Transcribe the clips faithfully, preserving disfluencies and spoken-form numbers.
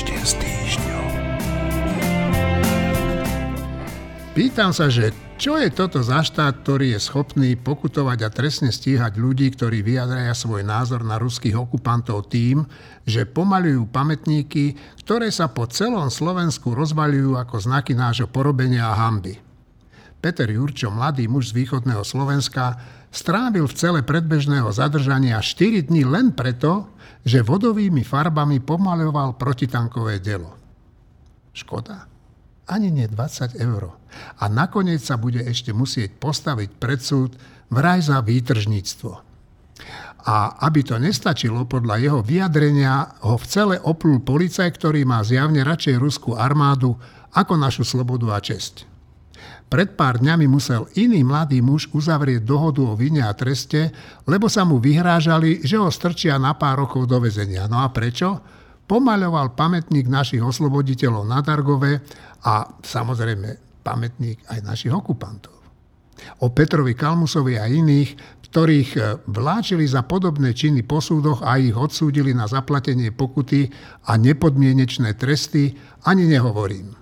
týždeň s týždňom. Pýtam sa, že čo je toto za štát, ktorý je schopný pokutovať a trestne stíhať ľudí, ktorí vyjadria svoj názor na ruských okupantov tým, že pomaľujú pamätníky, ktoré sa po celom Slovensku rozvaľujú ako znaky nášho porobenia a hanby. Peter Jurčo, mladý muž z východného Slovenska, strávil v cele predbežného zadržania štyri dni len preto, že vodovými farbami pomaľoval protitankové dielo. Škoda. Ani nie dvadsať eur. A nakoniec sa bude ešte musieť postaviť pred súd vraj za výtržníctvo. A aby to nestačilo, podľa jeho vyjadrenia ho v cele oplul policaj, ktorý má zjavne radšej ruskú armádu ako našu slobodu a česť. Pred pár dňami musel iný mladý muž uzavrieť dohodu o vine a treste, lebo sa mu vyhrážali, že ho strčia na pár rokov do väzenia. No a prečo? Pomaľoval pamätník našich osloboditeľov na Dargove a samozrejme pamätník aj našich okupantov. O Petrovi Kalmusovi a iných, ktorých vláčili za podobné činy po súdoch a ich odsúdili na zaplatenie pokuty a nepodmienečné tresty, ani nehovorím.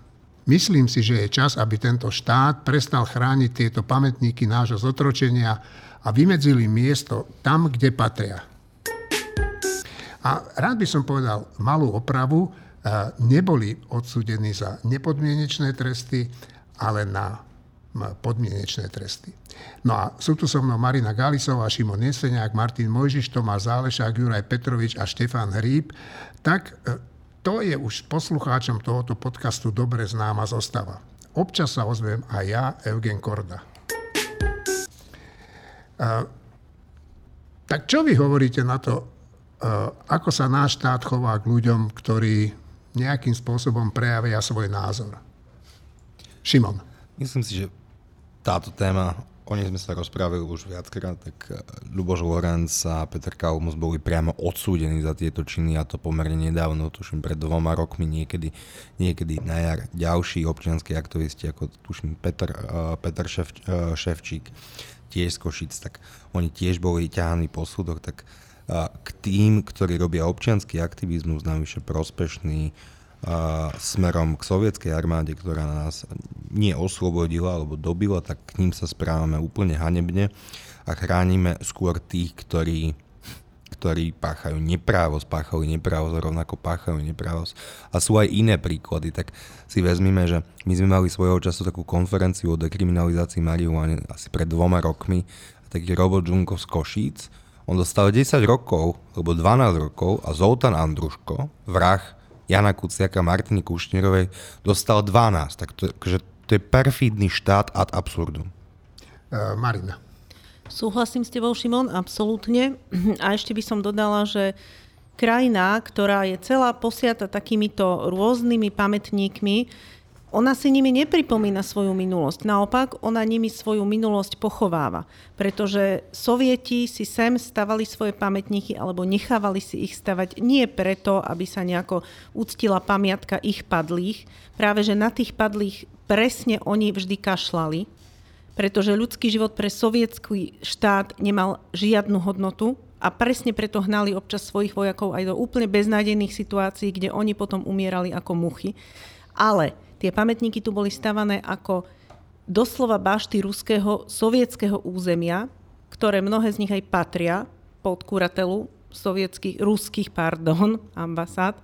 Myslím si, že je čas, aby tento štát prestal chrániť tieto pamätníky nášho zotročenia a vymedzili miesto tam, kde patria. A rád by som povedal malú opravu, neboli odsúdení za nepodmienečné tresty, ale na podmienečné tresty. No a sú tu so mnou Marina Gálisová, Šimon Nieseniak, Martin Mojžiš, Tomáš Zálešák, Juraj Petrovič a Štefan Hríb. Tak to je už poslucháčom tohoto podcastu dobre známa zostava. Občas sa ozvem aj ja, Eugen Korda. Tak čo vy hovoríte na to, ako sa náš štát chová k ľuďom, ktorí nejakým spôsobom prejavia svoj názor? Šimon. Myslím si, že táto téma, o nej sme sa rozprávili už viackrát, tak Ľuboš Lorenc a Peter Kalmus boli priamo odsúdení za tieto činy, a to pomerne nedávno, tuším pred dvoma rokmi, niekedy, niekedy na jar. Ďalší občianski aktivisti, ako tuším Peter, uh, Peter Šef, uh, Ševčík, tiež z Košic, tak oni tiež boli ťahaní po súdoch, tak k tým, ktorí robia občiansky aktivizmus, navyše prospešný a, smerom k sovietskej armáde, ktorá nás nie oslobodila alebo dobila, tak k ním sa správame úplne hanebne a chránime skôr tých, ktorí, ktorí páchajú neprávosť, páchajú neprávosť, rovnako páchajú neprávosť. A sú aj iné príklady, tak si vezmime, že my sme mali svojho času takú konferenciu o dekriminalizácii marihuany asi pred dvoma rokmi, taký Robo Čunko z Košíc. On dostal desať rokov, alebo dvanásť rokov a Zoltán Andruško, vrah Jana Kuciaka, Martiny Kušnírovej, dostal dvanásť. Takže to je perfidný štát ad absurdum. Uh, Marina. Súhlasím s tebou, Šimon, absolútne. A ešte by som dodala, že krajina, ktorá je celá posiata takýmito rôznymi pamätníkmi, ona si nimi nepripomína svoju minulosť. Naopak, ona nimi svoju minulosť pochováva. Pretože Sovieti si sem stavali svoje pamätníky alebo nechávali si ich stavať nie preto, aby sa nejako uctila pamiatka ich padlých. Práve že na tých padlých presne oni vždy kašľali. Pretože ľudský život pre sovietský štát nemal žiadnu hodnotu. A presne preto hnali občas svojich vojakov aj do úplne beznádejných situácií, kde oni potom umierali ako muchy. Ale tie pamätníky tu boli stavané ako doslova bašty ruského sovietského územia, ktoré mnohé z nich aj patria pod kuratelu sovietských, ruských, pardon, ambasád.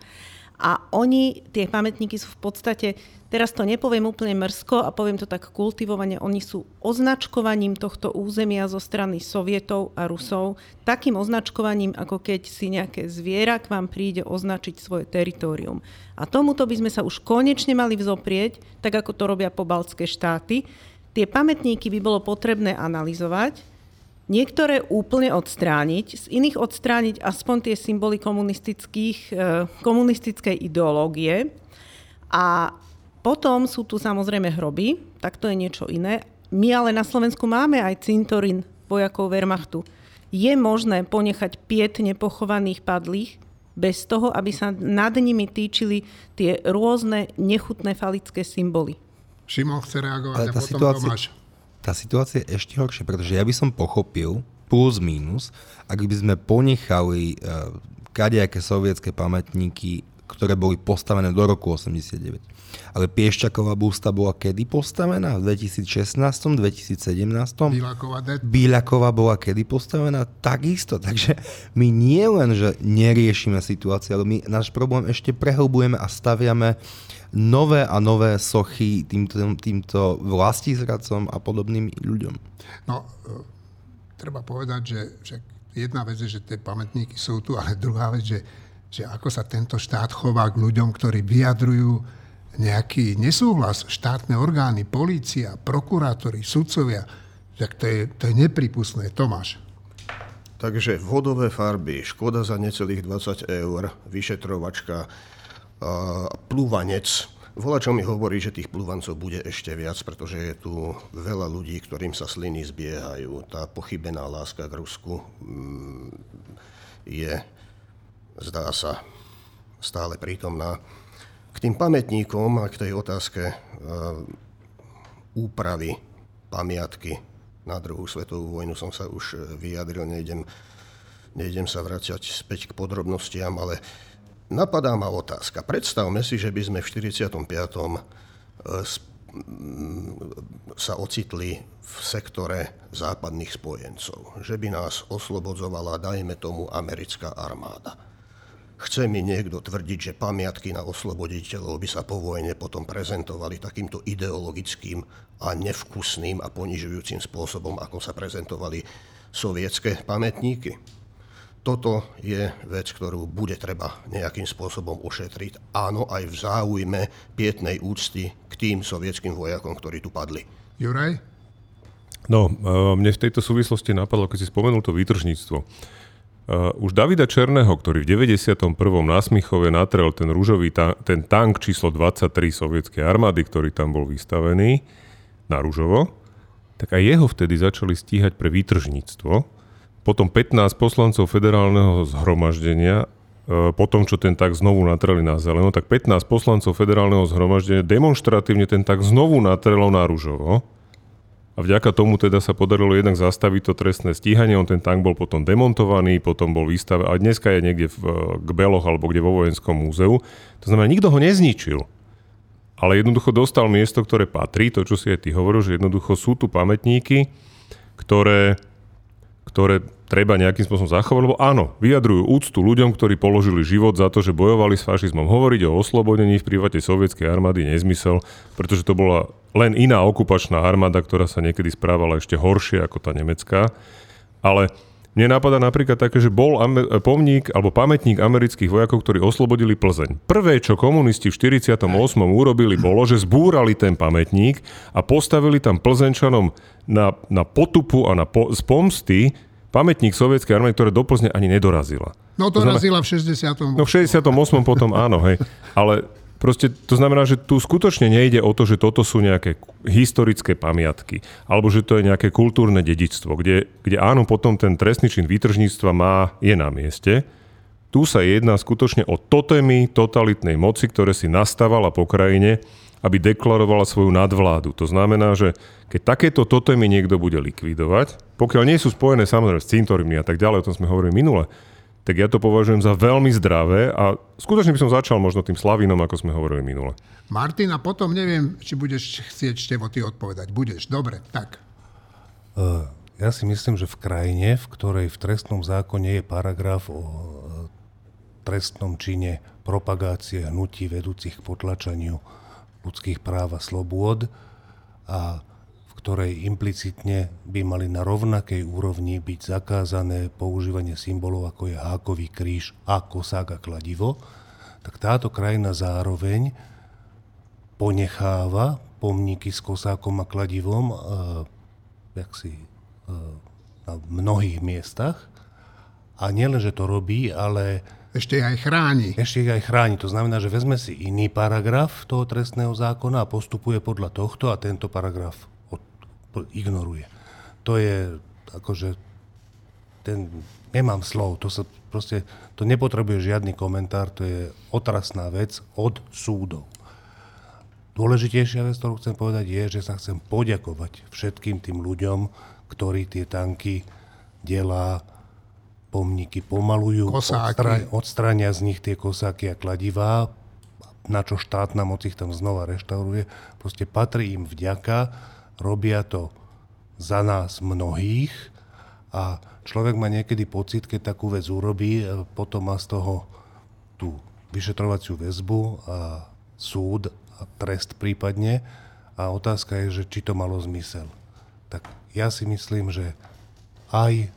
A oni, tie pamätníky sú v podstate, teraz to nepoviem úplne mrzko a poviem to tak kultivovane, oni sú označkovaním tohto územia zo strany Sovietov a Rusov, takým označkovaním, ako keď si nejaké zviera k vám príde označiť svoje teritorium. A tomuto by sme sa už konečne mali vzoprieť, tak ako to robia pobaltské štáty. Tie pamätníky by bolo potrebné analyzovať, niektoré úplne odstrániť, z iných odstrániť aspoň tie symboly komunistických, komunistickej ideológie. A potom sú tu samozrejme hroby, tak to je niečo iné. My ale na Slovensku máme aj cintorín vojakov Wehrmachtu. Je možné ponechať pietne pochovaných padlých bez toho, aby sa nad nimi týčili tie rôzne nechutné falické symboly. Šimon chce reagovať a potom situácia... Tomáš. Tá situácia je ešte horšia, pretože ja by som pochopil plus mínus, ak by sme ponechali e, kadejaké sovietské pamätníky ktoré boli postavené do roku osemdesiatdeväť. Ale Piešťaková bústa bola kedy postavená? V dvetisícšestnásť, dvetisícsedemnásť? Bíľaková, Bíľaková bola kedy postavená? Takisto. Takže my nie len, že neriešime situáciu, ale my náš problém ešte prehlbujeme a staviame nové a nové sochy týmto, týmto vlastizradcom a podobným ľuďom. No, treba povedať, že, že jedna vec je, že tie pamätníky sú tu, ale druhá vec, že, že ako sa tento štát chová k ľuďom, ktorí vyjadrujú nejaký nesúhlas, štátne orgány, polícia, prokurátori, sudcovia, tak to je, to je nepripustné. Tomáš. Takže vodové farby, škoda za necelých dvadsať eur, vyšetrovačka, plúvanec. Volačo mi hovorí, že tých plúvancov bude ešte viac, pretože je tu veľa ľudí, ktorým sa sliny zbiehajú. Tá pochybená láska k Rusku je, zdá sa, stále prítomná. K tým pamätníkom a k tej otázke úpravy pamiatky na druhú svetovú vojnu som sa už vyjadril, nejdem, nejdem sa vrácať späť k podrobnostiam, ale napadá ma otázka. Predstavme si, že by sme v štyridsiatom piatom sa ocitli v sektore západných spojencov. Že by nás oslobodzovala, dajme tomu, americká armáda. Chce mi niekto tvrdiť, že pamiatky na osloboditeľov by sa po vojne potom prezentovali takýmto ideologickým a nevkusným a ponižujúcim spôsobom, ako sa prezentovali sovietské pamätníky? Toto je vec, ktorú bude treba nejakým spôsobom ošetriť. Áno, aj v záujme pietnej úcty k tým sovietským vojakom, ktorí tu padli. Juraj? No, mne v tejto súvislosti napadlo, keď si spomenul to výtržníctvo. Už Davida Černého, ktorý v deväťdesiatom prvom na Smichove natrel ten rúžový tank, ten tank číslo dvadsaťtri sovietskej armády, ktorý tam bol vystavený na rúžovo, tak aj jeho vtedy začali stíhať pre výtržníctvo. Potom pätnásť poslancov federálneho zhromaždenia, po tom, čo ten tak znovu natreli na zeleno, tak pätnásť poslancov federálneho zhromaždenia demonštratívne ten tak znovu natrelo na ružovo. A vďaka tomu teda sa podarilo jednak zastaviť to trestné stíhanie. On ten tank bol potom demontovaný, potom bol výstavený. A dneska je niekde v Gbeloch alebo kde vo Vojenskom múzeu. To znamená, nikto ho nezničil. Ale jednoducho dostal miesto, ktoré patrí. To, čo si aj ty hovoril, že jednoducho sú tu pamätníky, ktoré... ktoré treba nejakým spôsobom zachovať, lebo áno, vyjadrujú úctu ľuďom, ktorí položili život za to, že bojovali s fašizmom. Hovoriť o oslobodení v prívate sovietskej armády nezmysel, pretože to bola len iná okupačná armáda, ktorá sa niekedy správala ešte horšie ako tá nemecká. Ale mne napadá napríklad také, že bol pomník alebo pamätník amerických vojakov, ktorí oslobodili Plzeň. Prvé, čo komunisti v štyridsiatom ôsmom urobili, bolo, že zbúrali ten pamätník a postavili tam Plzeňčanom na, na potupu a na po, z pomsty pamätník sovietskej armády, ktorá do Plzne ani nedorazila. No dorazila v šesťdesiatom ôsmom No v šesťdesiatom ôsmom potom áno, hej. Ale proste to znamená, že tu skutočne nejde o to, že toto sú nejaké historické pamiatky, alebo že to je nejaké kultúrne dedičstvo, kde, kde áno, potom ten trestný čin výtržníctva má, je na mieste. Tu sa jedná skutočne o totémy totalitnej moci, ktoré si nastavala po krajine, aby deklarovala svoju nadvládu. To znamená, že keď takéto totémy niekto bude likvidovať, pokiaľ nie sú spojené samozrejme s cintorími a tak ďalej, o tom sme hovorili minule, tak ja to považujem za veľmi zdravé a skutočne by som začal možno tým Slavinom, ako sme hovorili minule. Martin, a potom neviem, či budeš chcieť, Števo, ty odpovedať. Budeš, dobre, tak. Uh, ja si myslím, že v krajine, v ktorej v trestnom zákone je paragraf o trestnom čine propagácie hnutí vedúcich k potlačaniu ľudských práv a slobôd a ktorej implicitne by mali na rovnakej úrovni byť zakázané používanie symbolov, ako je hákový kríž a kosák a kladivo, tak táto krajina zároveň ponecháva pomníky s kosákom a kladivom e, jaksi, e, na mnohých miestach. A nielenže to robí, ale... Ešte ich aj chráni. Ešte ich aj chráni. To znamená, že vezme si iný paragraf toho trestného zákona a postupuje podľa tohto a tento paragraf ignoruje. To je akože ten, nemám slov, to sa proste, to nepotrebuje žiadny komentár, to je otrasná vec od súdov. Dôležitejšia vec, ktorú chcem povedať, je, že sa chcem poďakovať všetkým tým ľuďom, ktorí tie tanky delá pomníky pomalujú, odstránia, odstránia z nich tie kosáky a kladivá, na čo štátna moc ich tam znova reštauruje. Proste patrí im vďaka, robia to za nás mnohých a človek má niekedy pocit, keď takú vec urobí, potom má z toho tú vyšetrovaciu väzbu a súd a trest prípadne a otázka je, že či to malo zmysel. Tak ja si myslím, že aj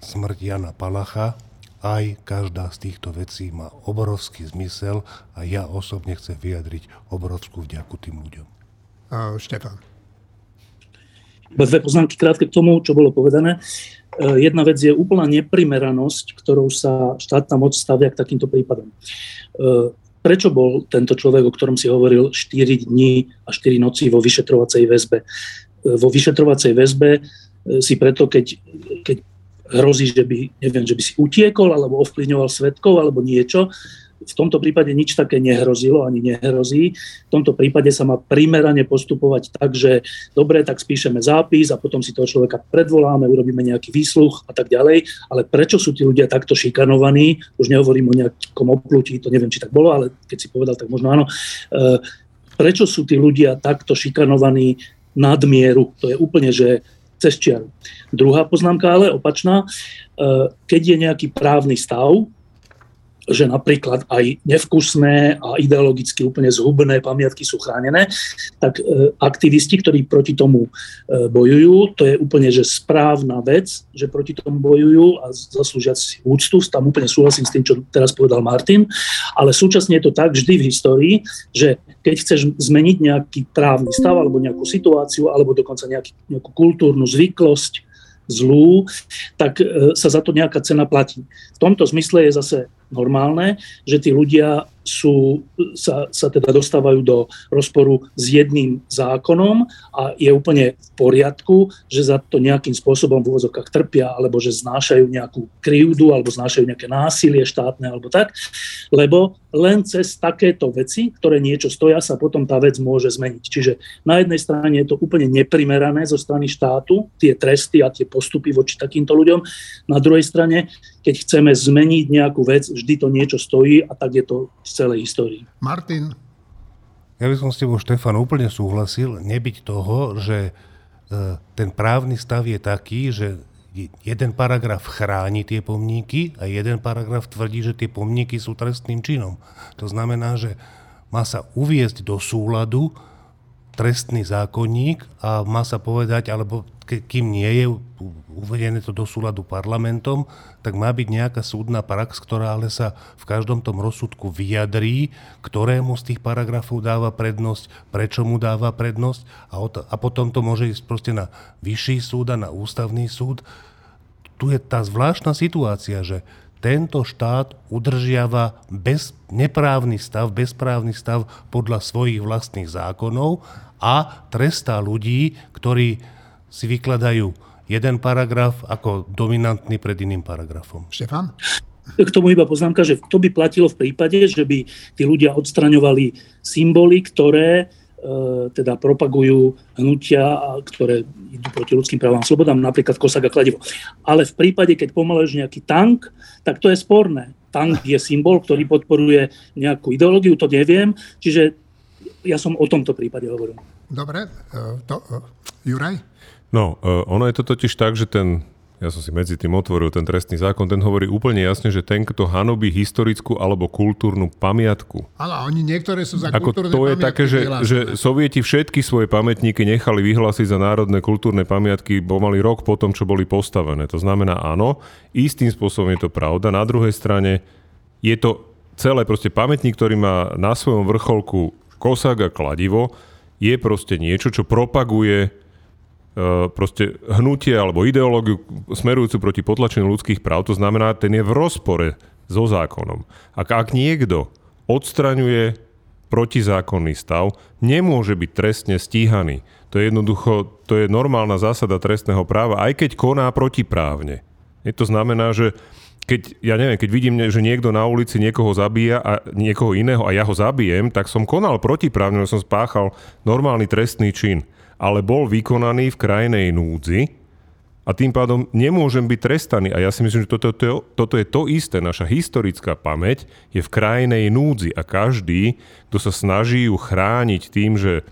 smrť Jana Palacha, aj každá z týchto vecí má obrovský zmysel a ja osobne chcem vyjadriť obrovskú vďaku tým ľuďom. A Štefán. Dve poznámky krátke k tomu, čo bolo povedané. Jedna vec je úplná neprimeranosť, ktorou sa štátna moc stavia k takýmto prípadom. Prečo bol tento človek, o ktorom si hovoril, štyri dni a štyri noci vo vyšetrovacej väzbe? Vo vyšetrovacej väzbe si preto, keď, keď hrozí, že by, neviem, že by si utiekol alebo ovplyvňoval svedkov alebo niečo, v tomto prípade nič také nehrozilo, ani nehrozí. V tomto prípade sa má primerane postupovať tak, že dobre, tak spíšeme zápis a potom si toho človeka predvoláme, urobíme nejaký výsluch a tak ďalej. Ale prečo sú tí ľudia takto šikanovaní? Už nehovorím o nejakom oplutí, to neviem, či tak bolo, ale keď si povedal, tak možno áno. Prečo sú tí ľudia takto šikanovaní nadmieru? To je úplne, že cez čiaru. Druhá poznámka, ale opačná. Keď je nejaký právny stav, že napríklad aj nevkusné a ideologicky úplne zhubné pamiatky sú chránené, tak e, aktivisti, ktorí proti tomu e, bojujú, to je úplne že správna vec, že proti tomu bojujú a zaslúžia si úctu, tam úplne súhlasím s tým, čo teraz povedal Martin, ale súčasne je to tak vždy v histórii, že keď chceš zmeniť nejaký právny stav alebo nejakú situáciu alebo dokonca nejaký, nejakú kultúrnu zvyklosť zlú, tak sa za to nejaká cena platí. V tomto zmysle je zase normálne, že tí ľudia sú, sa, sa teda dostávajú do rozporu s jedným zákonom a je úplne v poriadku, že za to nejakým spôsobom v úvodzovkách trpia, alebo že znášajú nejakú krivdu, alebo znášajú nejaké násilie štátne, alebo tak, lebo len cez takéto veci, ktoré niečo stoja, sa potom tá vec môže zmeniť. Čiže na jednej strane je to úplne neprimerané zo strany štátu, tie tresty a tie postupy voči takýmto ľuďom. Na druhej strane, keď chceme zmeniť nejakú vec, vždy to niečo stojí a tak je to v celej histórii. Martin? Ja by som s tebou, Štefan, úplne súhlasil, nebyť toho, že ten právny stav je taký, že jeden paragraf chráni tie pomníky a jeden paragraf tvrdí, že tie pomníky sú trestným činom. To znamená, že má sa uviesť do súladu trestný zákonník a má sa povedať, alebo kým nie je uvedené to do súladu parlamentom, tak má byť nejaká súdna prax, ktorá ale sa v každom tom rozsudku vyjadrí, ktorému z tých paragrafov dáva prednosť, prečo mu dáva prednosť a, ot- a potom to môže ísť proste na vyšší súd a na ústavný súd. Tu je tá zvláštna situácia, že tento štát udržiava bez, neprávny stav, bezprávny stav podľa svojich vlastných zákonov a trestá ľudí, ktorí si vykladajú jeden paragraf ako dominantný pred iným paragrafom. Štefán? K tomu iba poznámka, že to by platilo v prípade, že by tí ľudia odstraňovali symboly, ktoré teda propagujú hnutia, ktoré idú proti ľudským právam a slobodám, napríklad kosák a kladivo. Ale v prípade, keď pomaluješ nejaký tank, tak to je sporné. Tank je symbol, ktorý podporuje nejakú ideológiu, to neviem. Čiže ja som o tomto prípade hovoril. Dobre. To, Juraj? No, ono je to totiž tak, že ten, ja som si medzi tým otvoril ten trestný zákon, ten hovorí úplne jasne, že ten, kto hanobí historickú alebo kultúrnu pamiatku. Ale oni niektoré sú za ako kultúrne pamiatky. To je také, že, že Sovieti všetky svoje pamätníky nechali vyhlásiť za národné kultúrne pamiatky pomaly rok po tom, čo boli postavené. To znamená áno, istým spôsobom je to pravda. Na druhej strane je to celé proste pamätník, ktorý má na svojom vrcholku kosák a kladivo, je proste niečo, čo propaguje proste hnutie alebo ideológiu smerujúcu proti potlačeniu ľudských práv, to znamená, ten je v rozpore so zákonom. A ak niekto odstraňuje protizákonný stav, nemôže byť trestne stíhaný. To je jednoducho, to je normálna zásada trestného práva, aj keď koná protiprávne. To znamená, že keď, ja neviem, keď vidím, že niekto na ulici niekoho zabíja a niekoho iného a ja ho zabijem, tak som konal protiprávne, že som spáchal normálny trestný čin, ale bol vykonaný v krajnej núdzi a tým pádom nemôžem byť trestaný. A ja si myslím, že toto, to, toto je to isté. Naša historická pamäť je v krajnej núdzi a každý, kto sa snaží ju chrániť tým, že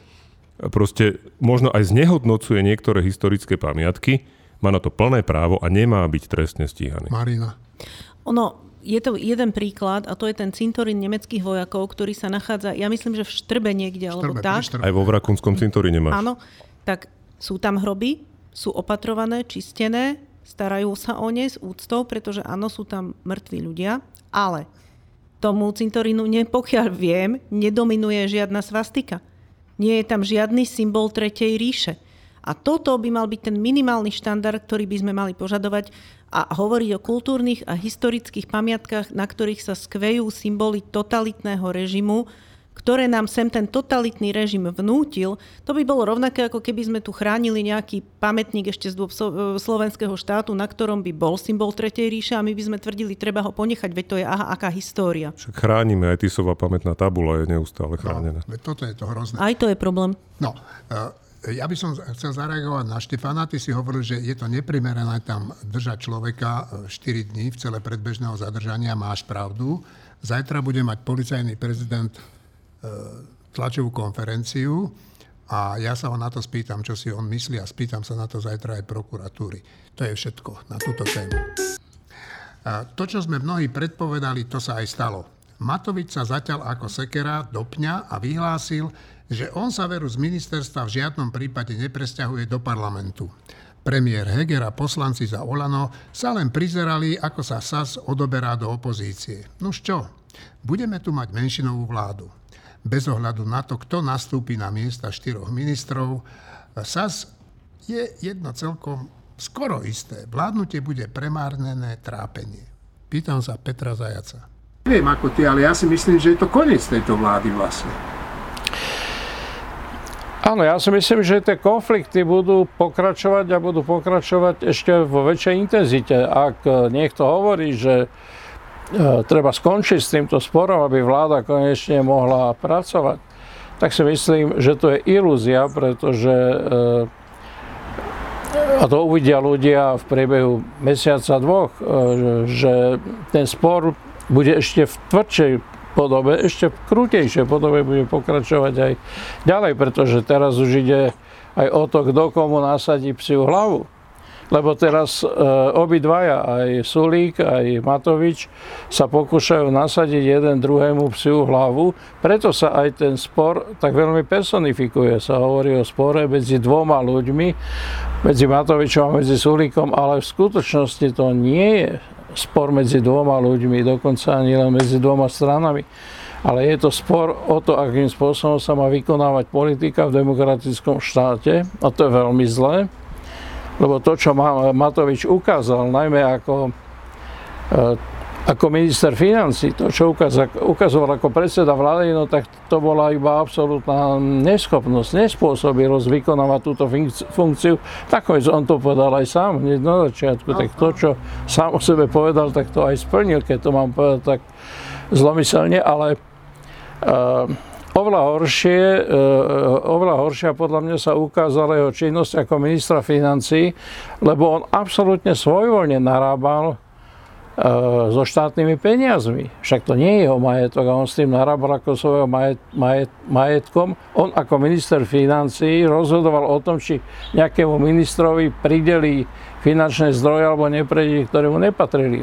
proste možno aj znehodnocuje niektoré historické pamiatky, má na to plné právo a nemá byť trestne stíhaný. Marina. Ono, je to jeden príklad a to je ten cintorín nemeckých vojakov, ktorý sa nachádza, ja myslím, že v Štrbe niekde, alebo Štrbe, tak. Aj vo Vrakunskom cintoríne máš. Áno, tak sú tam hroby, sú opatrované, čistené, starajú sa o ne s úctou, pretože áno, sú tam mŕtvi ľudia, ale tomu cintorínu, pokiaľ viem, nedominuje žiadna svastika. Nie je tam žiadny symbol Tretej ríše. A toto by mal byť ten minimálny štandard, ktorý by sme mali požadovať a hovoriť o kultúrnych a historických pamiatkách, na ktorých sa skvejú symboly totalitného režimu, ktoré nám sem ten totalitný režim vnútil. To by bolo rovnaké, ako keby sme tu chránili nejaký pamätník ešte z dôb slovenského štátu, na ktorom by bol symbol Tretej ríše a my by sme tvrdili, treba ho ponechať, veď to je aha, aká história. Však chránime, aj Tisová pamätná tabula je neustále chránená. No, toto je to hrozné. Aj to je problém. No, ja by som chcel zareagovať na Štefana. Ty si hovoril, že je to neprimerané tam držať človeka štyri dni v cele predbežného zadržania. Máš pravdu. Zajtra bude mať policajný prezident tlačovú konferenciu a ja sa ho na to spýtam, čo si on myslí a spýtam sa na to zajtra aj prokuratúry. To je všetko na túto tému. To, čo sme mnohí predpovedali, to sa aj stalo. Matovič sa zatiaľ ako sekera do pňa a vyhlásil, že on sa veru z ministerstva v žiadnom prípade nepresťahuje do parlamentu. Premiér Heger a poslanci za Olano sa len prizerali, ako sa es a es odoberá do opozície. Nuž čo? Budeme tu mať menšinovú vládu. Bez ohľadu na to, kto nastúpi na miesta štyroch ministrov, es a es je jedno celkom skoro isté. Vládnutie bude premárnené trápenie. Pýtam sa Petra Zajaca. Neviem ako ty, ale ja si myslím, že je to koniec tejto vlády vlastne. Áno, ja si myslím, že tie konflikty budú pokračovať a budú pokračovať ešte vo väčšej intenzite. Ak niekto hovorí, že treba skončiť s týmto sporom, aby vláda konečne mohla pracovať, tak si myslím, že to je ilúzia, pretože a to uvidia ľudia v priebehu mesiaca dvoch, že ten spor bude ešte v tvrdšej podobe, ešte v krutejšej podobe bude pokračovať aj ďalej, pretože teraz už ide aj o to, kto komu nasadí psiu hlavu. Lebo teraz e, obidvaja, aj Sulík, aj Matovič, sa pokúšajú nasadiť jeden druhému psiu hlavu. Preto sa aj ten spor tak veľmi personifikuje. Sa hovorí o spore medzi dvoma ľuďmi, medzi Matovičom a medzi Sulíkom, ale v skutočnosti to nie je spor medzi dvoma ľuďmi, dokonca ani len medzi dvoma stranami. Ale je to spor o to, akým spôsobom sa má vykonávať politika v demokratickom štáte. A to je veľmi zlé. Lebo to, čo Matovič ukázal, najmä ako, ako minister financí, to, čo ukázal, ukazoval ako predseda vlády, no tak to bola iba absolútna neschopnosť, nespôsobilosť vykonávať túto funkciu. Nakoniec on to povedal aj sám hneď na začiatku. Tak to, čo sám o sebe povedal, tak to aj splnil, keď to mám povedať tak zlomyselne, ale uh, Oveľa, horšie, oveľa horšia podľa mňa sa ukázala jeho činnosť ako ministra financií, lebo on absolútne svojvoľne narábal so štátnymi peniazmi. Však to nie je jeho majetok a on s tým narábal ako svojho majet, majet, majetkom. On ako minister financií rozhodoval o tom, či nejakému ministrovi pridelí finančné zdroje alebo nepridelí, ktoré mu nepatrili.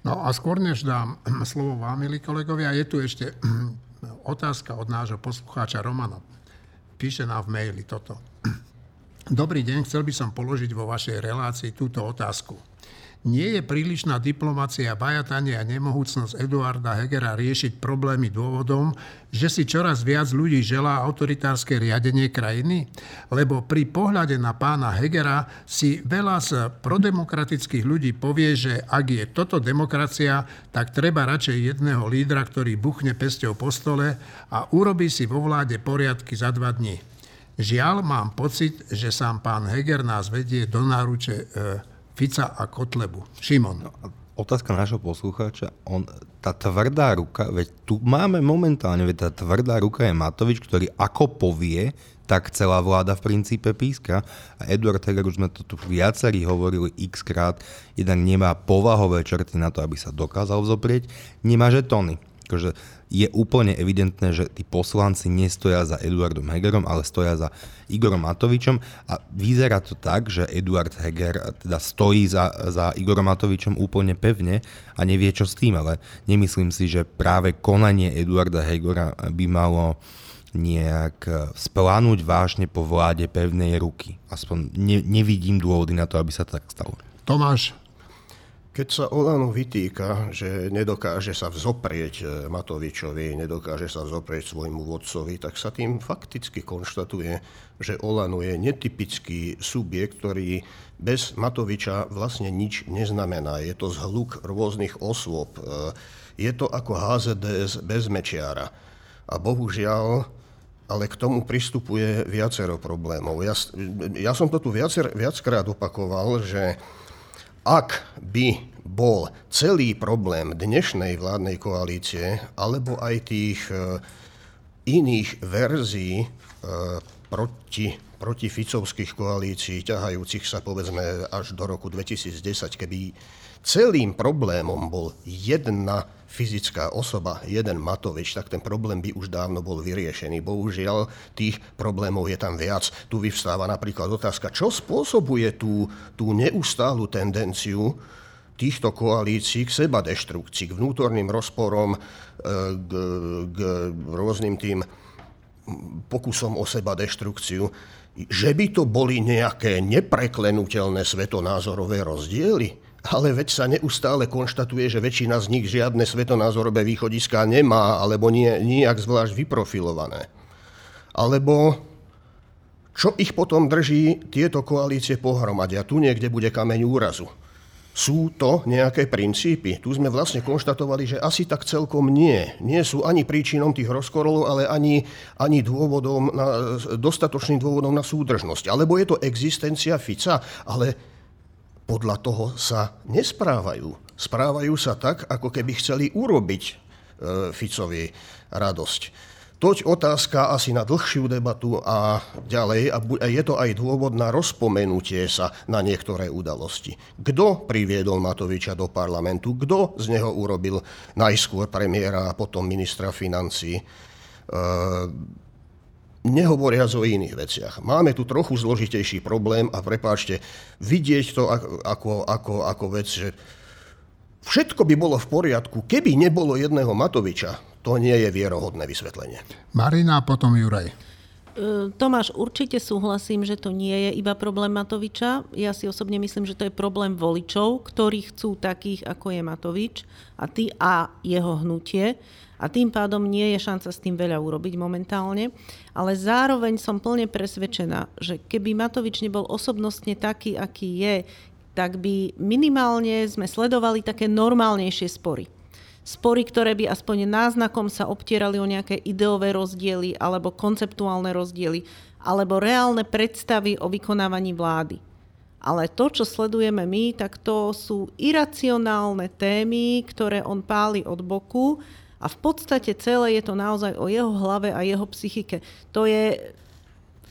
No a skôr než dám slovo vám, milí kolegovia, je tu ešte otázka od nášho poslucháča Romana. Píše nám v maili toto. Dobrý deň, chcel by som položiť vo vašej relácii túto otázku. Nie je prílišná diplomacia, bajatanie a nemohúcnosť Eduarda Hegera riešiť problémy dôvodom, že si čoraz viac ľudí želá autoritárske riadenie krajiny? Lebo pri pohľade na pána Hegera si veľa z prodemokratických ľudí povie, že ak je toto demokracia, tak treba radšej jedného lídra, ktorý buchne pesťou po stole a urobí si vo vláde poriadky za dva dni. Žiaľ, mám pocit, že sám pán Heger nás vedie do náruče e, Fica a Kotlebu. Šimon. otázka nášho poslucháča, on, tá tvrdá ruka, veď tu máme momentálne, veď tá tvrdá ruka je Matovič, ktorý ako povie, tak celá vláda v princípe píska. A Eduard Heger, už sme to tu viacerí hovorili x-krát, jednak nemá povahové črty na to, aby sa dokázal vzoprieť, nemá žetóny. Takže je úplne evidentné, že tí poslanci nestoja za Eduardom Hegerom, ale stoja za Igorom Matovičom a vyzerá to tak, že Eduard Heger teda stojí za, za Igorom Matovičom úplne pevne a nevie čo s tým, ale nemyslím si, že práve konanie Eduarda Hegera by malo nejak splánuť vážne po vláde pevnej ruky. Aspoň ne, nevidím dôvody na to, aby sa tak stalo. Tomáš? Keď sa Olano vytýka, že nedokáže sa vzoprieť Matovičovi, nedokáže sa vzoprieť svojmu vodcovi, tak sa tým fakticky konštatuje, že Olano je netypický subjekt, ktorý bez Matoviča vlastne nič neznamená. Je to zhluk rôznych osôb. Je to ako há zet dé es bez Mečiara. A bohužiaľ, ale k tomu pristupuje viacero problémov. Ja, ja som to tu viacer, viackrát opakoval, že ak by bol celý problém dnešnej vládnej koalície alebo aj tých iných verzií proti, proti Ficovských koalícií, ťahajúcich sa povedzme až do roku dvetisícdesať, keby celým problémom bol jedna fyzická osoba, jeden Matovič, tak ten problém by už dávno bol vyriešený. Bohužiaľ, tých problémov je tam viac. Tu vyvstáva napríklad otázka, čo spôsobuje tú, tú neustálu tendenciu týchto koalícií k sebadeštrukcii, k vnútorným rozporom, k, k rôznym tým pokusom o sebadeštrukciu, že by to boli nejaké nepreklenutelné svetonázorové rozdiely. Ale veď sa neustále konštatuje, že väčšina z nich žiadne svetonázorové východiská nemá, alebo nie, nijak zvlášť vyprofilované. Alebo čo ich potom drží tieto koalície pohromade? A tu niekde bude kameň úrazu. Sú to nejaké princípy? Tu sme vlastne konštatovali, že asi tak celkom nie. Nie sú ani príčinom tých rozkorolov, ale ani, ani dôvodom na, dostatočným dôvodom na súdržnosť. Alebo je to existencia Fica, ale podľa toho sa nesprávajú. Správajú sa tak, ako keby chceli urobiť e, Ficovi radosť. Toť otázka asi na dlhšiu debatu a ďalej. A, bu- a je to aj dôvod na rozpomenutie sa na niektoré udalosti. Kto priviedol Matoviča do parlamentu? Kto z neho urobil najskôr premiéra a potom ministra financií? E, Nehovoriac o iných veciach. Máme tu trochu zložitejší problém a prepáčte, vidieť to ako, ako, ako vec, že všetko by bolo v poriadku, keby nebolo jedného Matoviča. To nie je vierohodné vysvetlenie. Marina, potom Juraj. Tomáš, určite súhlasím, že to nie je iba problém Matoviča. Ja si osobne myslím, že to je problém voličov, ktorí chcú takých, ako je Matovič a ty a jeho hnutie. A tým pádom nie je šanca s tým veľa urobiť momentálne. Ale zároveň som plne presvedčená, že keby Matovič nebol osobnostne taký, aký je, tak by minimálne sme sledovali také normálnejšie spory. Spory, ktoré by aspoň náznakom sa obtierali o nejaké ideové rozdiely alebo konceptuálne rozdiely alebo reálne predstavy o vykonávaní vlády. Ale to, čo sledujeme my, tak to sú iracionálne témy, ktoré on páli od boku. A v podstate celé je to naozaj o jeho hlave a jeho psychike. To je,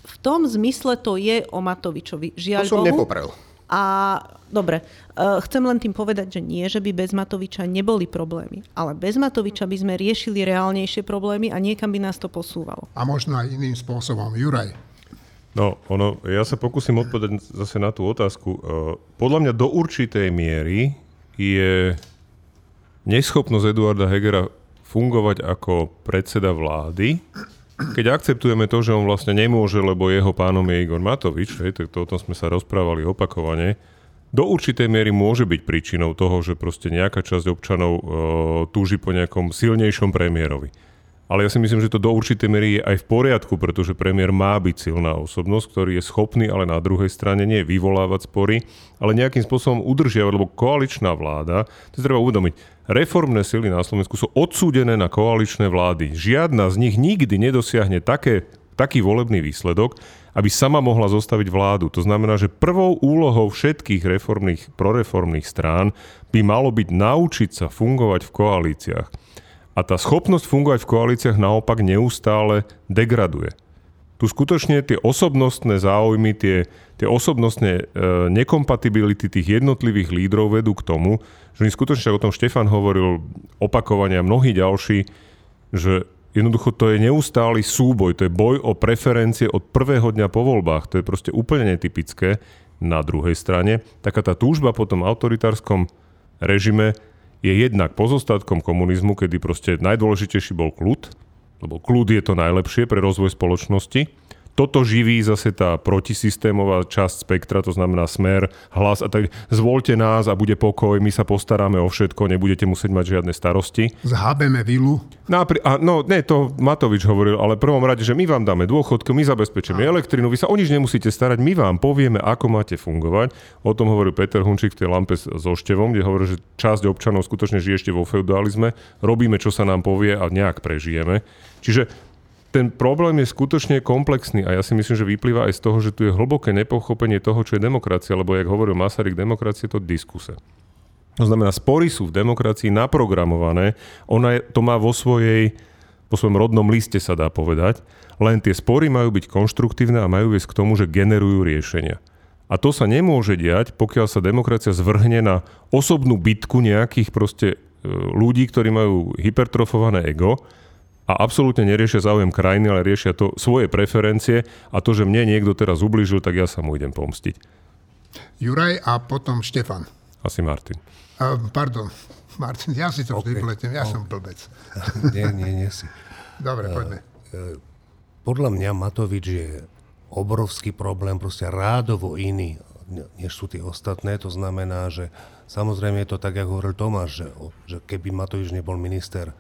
v tom zmysle to je o Matovičovi. Žiaľ to som Bohu. Nepoprel. A dobre, chcem len tým povedať, že nie, že by bez Matoviča neboli problémy, ale bez Matoviča by sme riešili reálnejšie problémy a niekam by nás to posúvalo. A možno aj iným spôsobom. Juraj. No, ono, ja sa pokúsim odpovedať zase na tú otázku. Podľa mňa do určitej miery je neschopnosť Eduarda Hegera fungovať ako predseda vlády, keď akceptujeme to, že on vlastne nemôže, lebo jeho pánom je Igor Matovič, hej, tak to, o tom sme sa rozprávali opakovane, do určitej miery môže byť príčinou toho, že proste nejaká časť občanov e, túži po nejakom silnejšom premiérovi. Ale ja si myslím, že to do určitej miery je aj v poriadku, pretože premiér má byť silná osobnosť, ktorý je schopný, ale na druhej strane nie vyvolávať spory, ale nejakým spôsobom udržiavať, lebo koaličná vláda, to si treba uvedomiť, reformné sily na Slovensku sú odsúdené na koaličné vlády. Žiadna z nich nikdy nedosiahne také, taký volebný výsledok, aby sama mohla zostaviť vládu. To znamená, že prvou úlohou všetkých reformných, proreformných strán by malo byť naučiť sa fungovať v koalíciách. A tá schopnosť fungovať v koalíciách naopak neustále degraduje. Tu skutočne tie osobnostné záujmy, tie, tie osobnostné e, nekompatibility tých jednotlivých lídrov vedú k tomu, že skutočne o tom Štefan hovoril opakovania mnohí ďalší, že jednoducho to je neustály súboj, to je boj o preferencie od prvého dňa po voľbách. To je proste úplne netypické. Na druhej strane, taká tá túžba po tom autoritárskom režime je jednak pozostatkom komunizmu, kedy proste najdôležitejší bol kľud, lebo kľud je to najlepšie pre rozvoj spoločnosti. Toto živí zase tá protisystémová časť spektra, to znamená Smer, Hlas a tak. Zvoľte nás a bude pokoj, my sa postaráme o všetko, nebudete musieť mať žiadne starosti. Zhábeme vilu. Napri- a no, nie, to Matovič hovoril, ale prvom rade, že my vám dáme dôchodky, my zabezpečíme elektrinu, vy sa o nič nemusíte starať, my vám povieme, ako máte fungovať. O tom hovoril Peter Hunčík v tej lampe so Števom, kde hovoril, že časť občanov skutočne žije ešte vo feudalizme, robíme, čo sa nám povie a nejak prežijeme. Čiže ten problém je skutočne komplexný a ja si myslím, že vyplýva aj z toho, že tu je hlboké nepochopenie toho, čo je demokracia, lebo jak hovoril Masaryk, demokracia je to diskuse. To znamená, spory sú v demokracii naprogramované, ona je, to má vo svojej, po svojom rodnom liste sa dá povedať, len tie spory majú byť konštruktívne a majú viesť k tomu, že generujú riešenia. A to sa nemôže diať, pokiaľ sa demokracia zvrhne na osobnú bitku nejakých proste ľudí, ktorí majú hypertrofované ego, a absolútne neriešia záujem krajiny, ale riešia to svoje preferencie a to, že mne niekto teraz ublížil, tak ja sa mu idem pomstiť. Juraj a potom Štefan. Asi Martin. Uh, pardon, Martin, ja si to okay. vždy vletím, ja okay. som blbec. Nie, nie, nie si. Dobre, poďme. Uh, podľa mňa Matovič je obrovský problém, proste rádovo iný, než sú tí ostatné. To znamená, že samozrejme je to tak, ako hovoril Tomáš, že, že keby Matovič nebol minister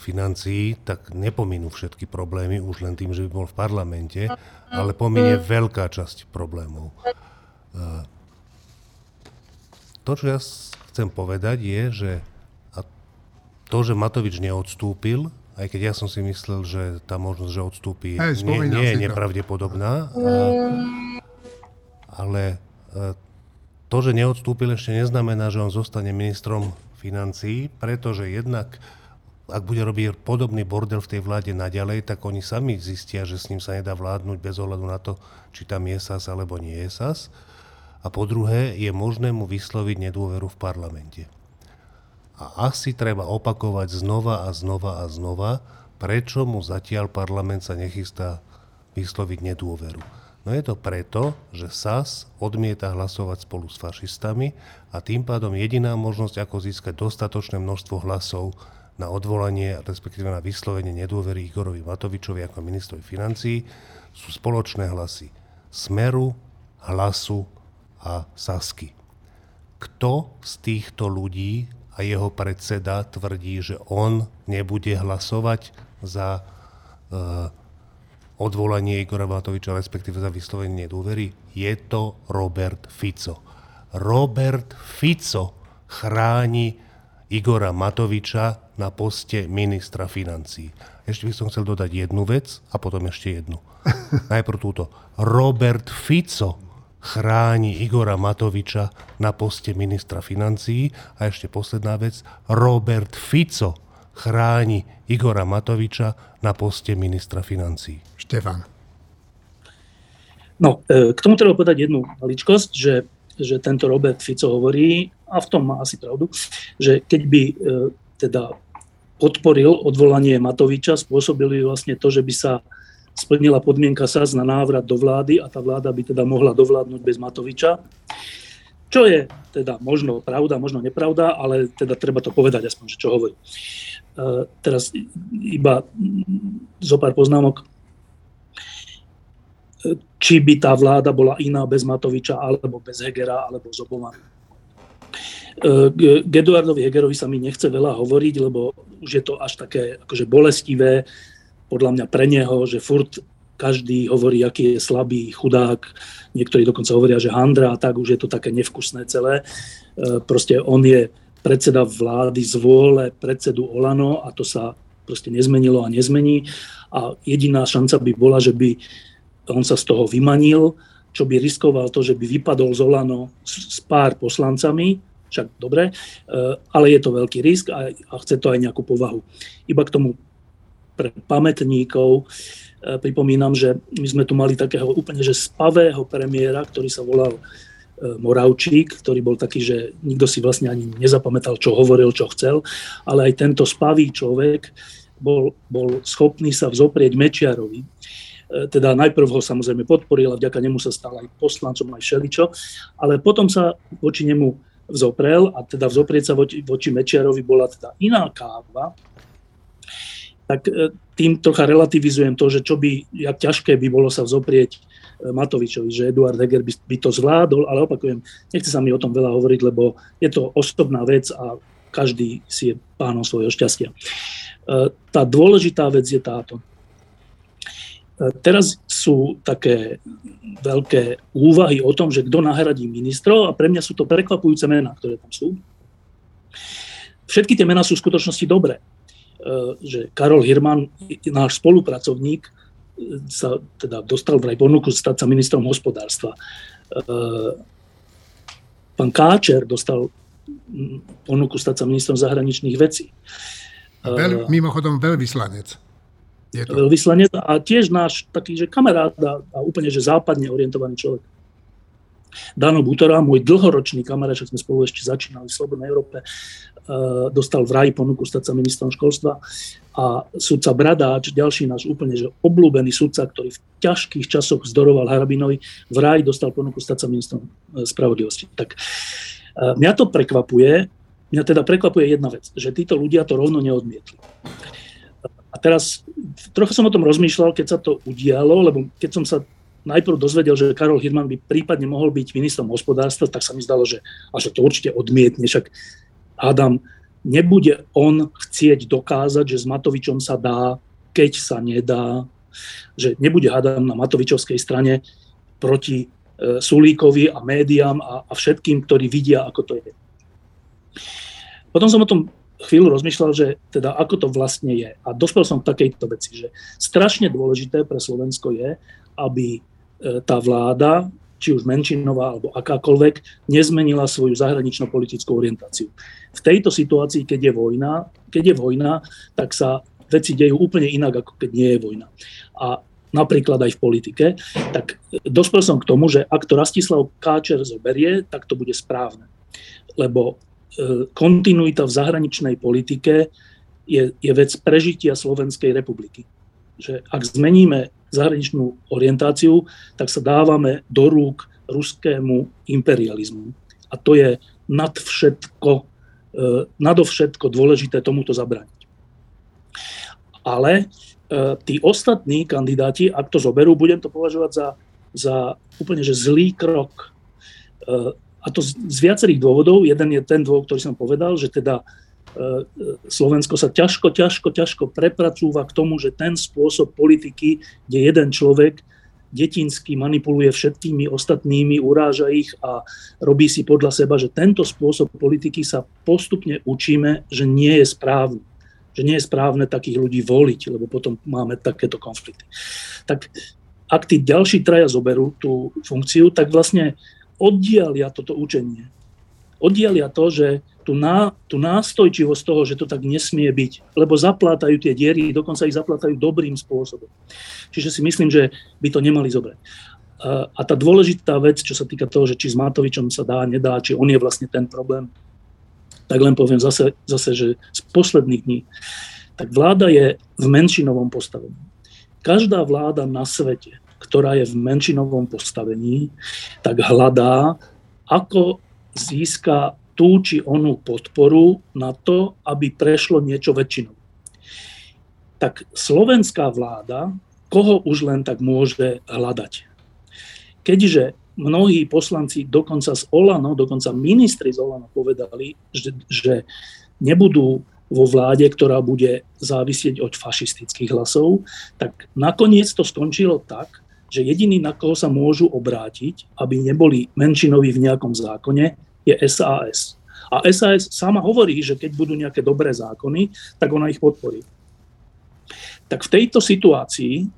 financií, tak nepominú všetky problémy už len tým, že by bol v parlamente, ale pominie veľká časť problémov. To, čo ja chcem povedať, je, že to, že Matovič neodstúpil, aj keď ja som si myslel, že tá možnosť, že odstúpi, Hej, nie, nie je nepravdepodobná, a, ale to, že neodstúpil, ešte neznamená, že on zostane ministrom financií, pretože jednak ak bude robiť podobný bordel v tej vláde naďalej, tak oni sami zistia, že s ním sa nedá vládnuť bez ohľadu na to, či tam je es a es alebo nie je es a es. A po druhé, je možné mu vysloviť nedôveru v parlamente. A asi treba opakovať znova a znova a znova, prečo mu zatiaľ parlament sa nechystá vysloviť nedôveru. No je to preto, že es a es odmieta hlasovať spolu s fašistami a tým pádom jediná možnosť, ako získať dostatočné množstvo hlasov na odvolanie, respektíve na vyslovenie nedôvery Igorovi Matovičovi ako ministrovi financií, sú spoločné hlasy Smeru, Hlasu a Sasky. Kto z týchto ľudí a jeho predseda tvrdí, že on nebude hlasovať za uh, odvolanie Igora Matoviča, respektíve za vyslovenie nedôvery? Je to Robert Fico. Robert Fico chráni Igora Matoviča na poste ministra financií. Ešte by som chcel dodať jednu vec a potom ešte jednu. Najprv túto. Robert Fico chráni Igora Matoviča na poste ministra financií a ešte posledná vec. Robert Fico chráni Igora Matoviča na poste ministra financií. Štefan. No, k tomu treba povedať jednu maličkosť, že že tento Robert Fico hovorí, a v tom má asi pravdu, že keď by e, teda podporil odvolanie Matoviča, spôsobili vlastne to, že by sa splnila podmienka es a es na návrat do vlády a tá vláda by teda mohla dovládnuť bez Matoviča. Čo je teda možno pravda, možno nepravda, ale teda treba to povedať aspoň, že čo hovorí. E, teraz iba zo pár poznámok. Či by tá vláda bola iná bez Matoviča, alebo bez Hegera, alebo z oboma. K Eduardovi Hegerovi sa mi nechce veľa hovoriť, lebo už je to až také akože bolestivé, podľa mňa pre neho, že furt každý hovorí, aký je slabý, chudák, niektorí dokonca hovoria, že handra, a tak už je to také nevkusné celé. Proste on je predseda vlády z vôle predsedu Olano a to sa proste nezmenilo a nezmení. A jediná šanca by bola, že by on sa z toho vymanil, čo by riskoval to, že by vypadol z Olano s, s pár poslancami, však dobre, ale je to veľký risk a, a chce to aj nejakú povahu. Iba k tomu pre pamätníkov pripomínam, že my sme tu mali takého úplne že spavého premiéra, ktorý sa volal Moravčík, ktorý bol taký, že nikto si vlastne ani nezapamätal, čo hovoril, čo chcel, ale aj tento spavý človek bol, bol schopný sa vzoprieť Mečiarovi. Teda najprv ho samozrejme podporil a vďaka nemu sa stal aj poslancom, aj všeličo, ale potom sa voči nemu vzoprel a teda vzoprieť sa voči, voči Mečiarovi bola teda iná káva, tak tým trocha relativizujem to, že čo by, jak ťažké by bolo sa vzoprieť Matovičovi, že Eduard Heger by, by to zvládol, ale opakujem, nechce sa mi o tom veľa hovoriť, lebo je to osobná vec a každý si je pánom svojho šťastia. Tá dôležitá vec je táto. Teraz sú také veľké úvahy o tom, že kto nahradí ministrov a pre mňa sú to prekvapujúce mená, ktoré tam sú. Všetky tie mená sú v skutočnosti dobré. Že Karol Hirman, náš spolupracovník, sa teda dostal vraj ponuku stať sa ministrom hospodárstva. Pán Káčer dostal ponuku stať sa ministrom zahraničných vecí. A veľ, mimochodom veľvyslanec. Veľvyslanec a tiež náš taký, že kamarát a, a úplne, že západne orientovaný človek. Dano Bútorá, môj dlhoročný kamarát, však sme spolu ešte začínali v Slobodnej Európe, e, dostal vraj ponuku stať sa ministrom školstva a sudca Bradáč, ďalší náš úplne, že obľúbený sudca, ktorý v ťažkých časoch vzdoroval Harabinovi, vraj dostal ponuku stať sa ministrom spravodlivosti. Tak e, mňa to prekvapuje, mňa teda prekvapuje jedna vec, že títo ľudia to rovno neodmietli. A teraz, trochu som o tom rozmýšľal, keď sa to udialo, lebo keď som sa najprv dozvedel, že Karol Hirman by prípadne mohol byť ministrom hospodárstva, tak sa mi zdalo, že až to určite odmietne, však hádam, nebude on chcieť dokázať, že s Matovičom sa dá, keď sa nedá, že nebude hádam na Matovičovskej strane proti e, Sulíkovi a médiám a, a všetkým, ktorí vidia, ako to je. Potom som o tom chvíľu rozmýšľal, že teda ako to vlastne je. A dospel som k takejto veci, že strašne dôležité pre Slovensko je, aby tá vláda, či už menšinová alebo akákoľvek, nezmenila svoju zahranično-politickú orientáciu. V tejto situácii, keď je vojna, keď je vojna, tak sa veci dejú úplne inak, ako keď nie je vojna. A napríklad aj v politike, tak dospel som k tomu, že ak to Rastislav Káčer zoberie, tak to bude správne. Lebo kontinuita v zahraničnej politike je, je vec prežitia Slovenskej republiky. Že ak zmeníme zahraničnú orientáciu, tak sa dávame do rúk ruskému imperializmu. A to je nad všetko, nadovšetko dôležité tomuto zabrániť. Ale tí ostatní kandidáti, ak to zoberú, budem to považovať za, za úplne že zlý krok. A to z viacerých dôvodov. Jeden je ten dôvod, ktorý som povedal, že teda Slovensko sa ťažko, ťažko, ťažko prepracúva k tomu, že ten spôsob politiky, kde jeden človek detinsky manipuluje všetkými ostatnými, uráža ich a robí si podľa seba, že tento spôsob politiky sa postupne učíme, že nie je správny. Že nie je správne takých ľudí voliť, lebo potom máme takéto konflikty. Tak ak tí ďalší traja zoberú tú funkciu, tak vlastne oddialia toto učenie. Oddialia to, že tu ná, nástojčivosť toho, že to tak nesmie byť, lebo zaplátajú tie diery, dokonca ich zaplátajú dobrým spôsobom. Čiže si myslím, že by to nemali zobrať. A tá dôležitá vec, čo sa týka toho, že či s Matovičom sa dá, nedá, či on je vlastne ten problém, tak len poviem zase, zase že z posledných dní, tak vláda je v menšinovom postavení. Každá vláda na svete, ktorá je v menšinovom postavení, tak hľadá, ako získa tú či onú podporu na to, aby prešlo niečo väčšinou. Tak slovenská vláda, koho už len tak môže hľadať? Keďže mnohí poslanci dokonca z Olano, dokonca ministri z Olano povedali, že, že nebudú vo vláde, ktorá bude závisieť od fašistických hlasov, tak nakoniec to skončilo tak, že jediný, na koho sa môžu obrátiť, aby neboli menšinoví v nejakom zákone, je es a es. A es a es sama hovorí, že keď budú nejaké dobré zákony, tak ona ich podporí. Tak v tejto situácii,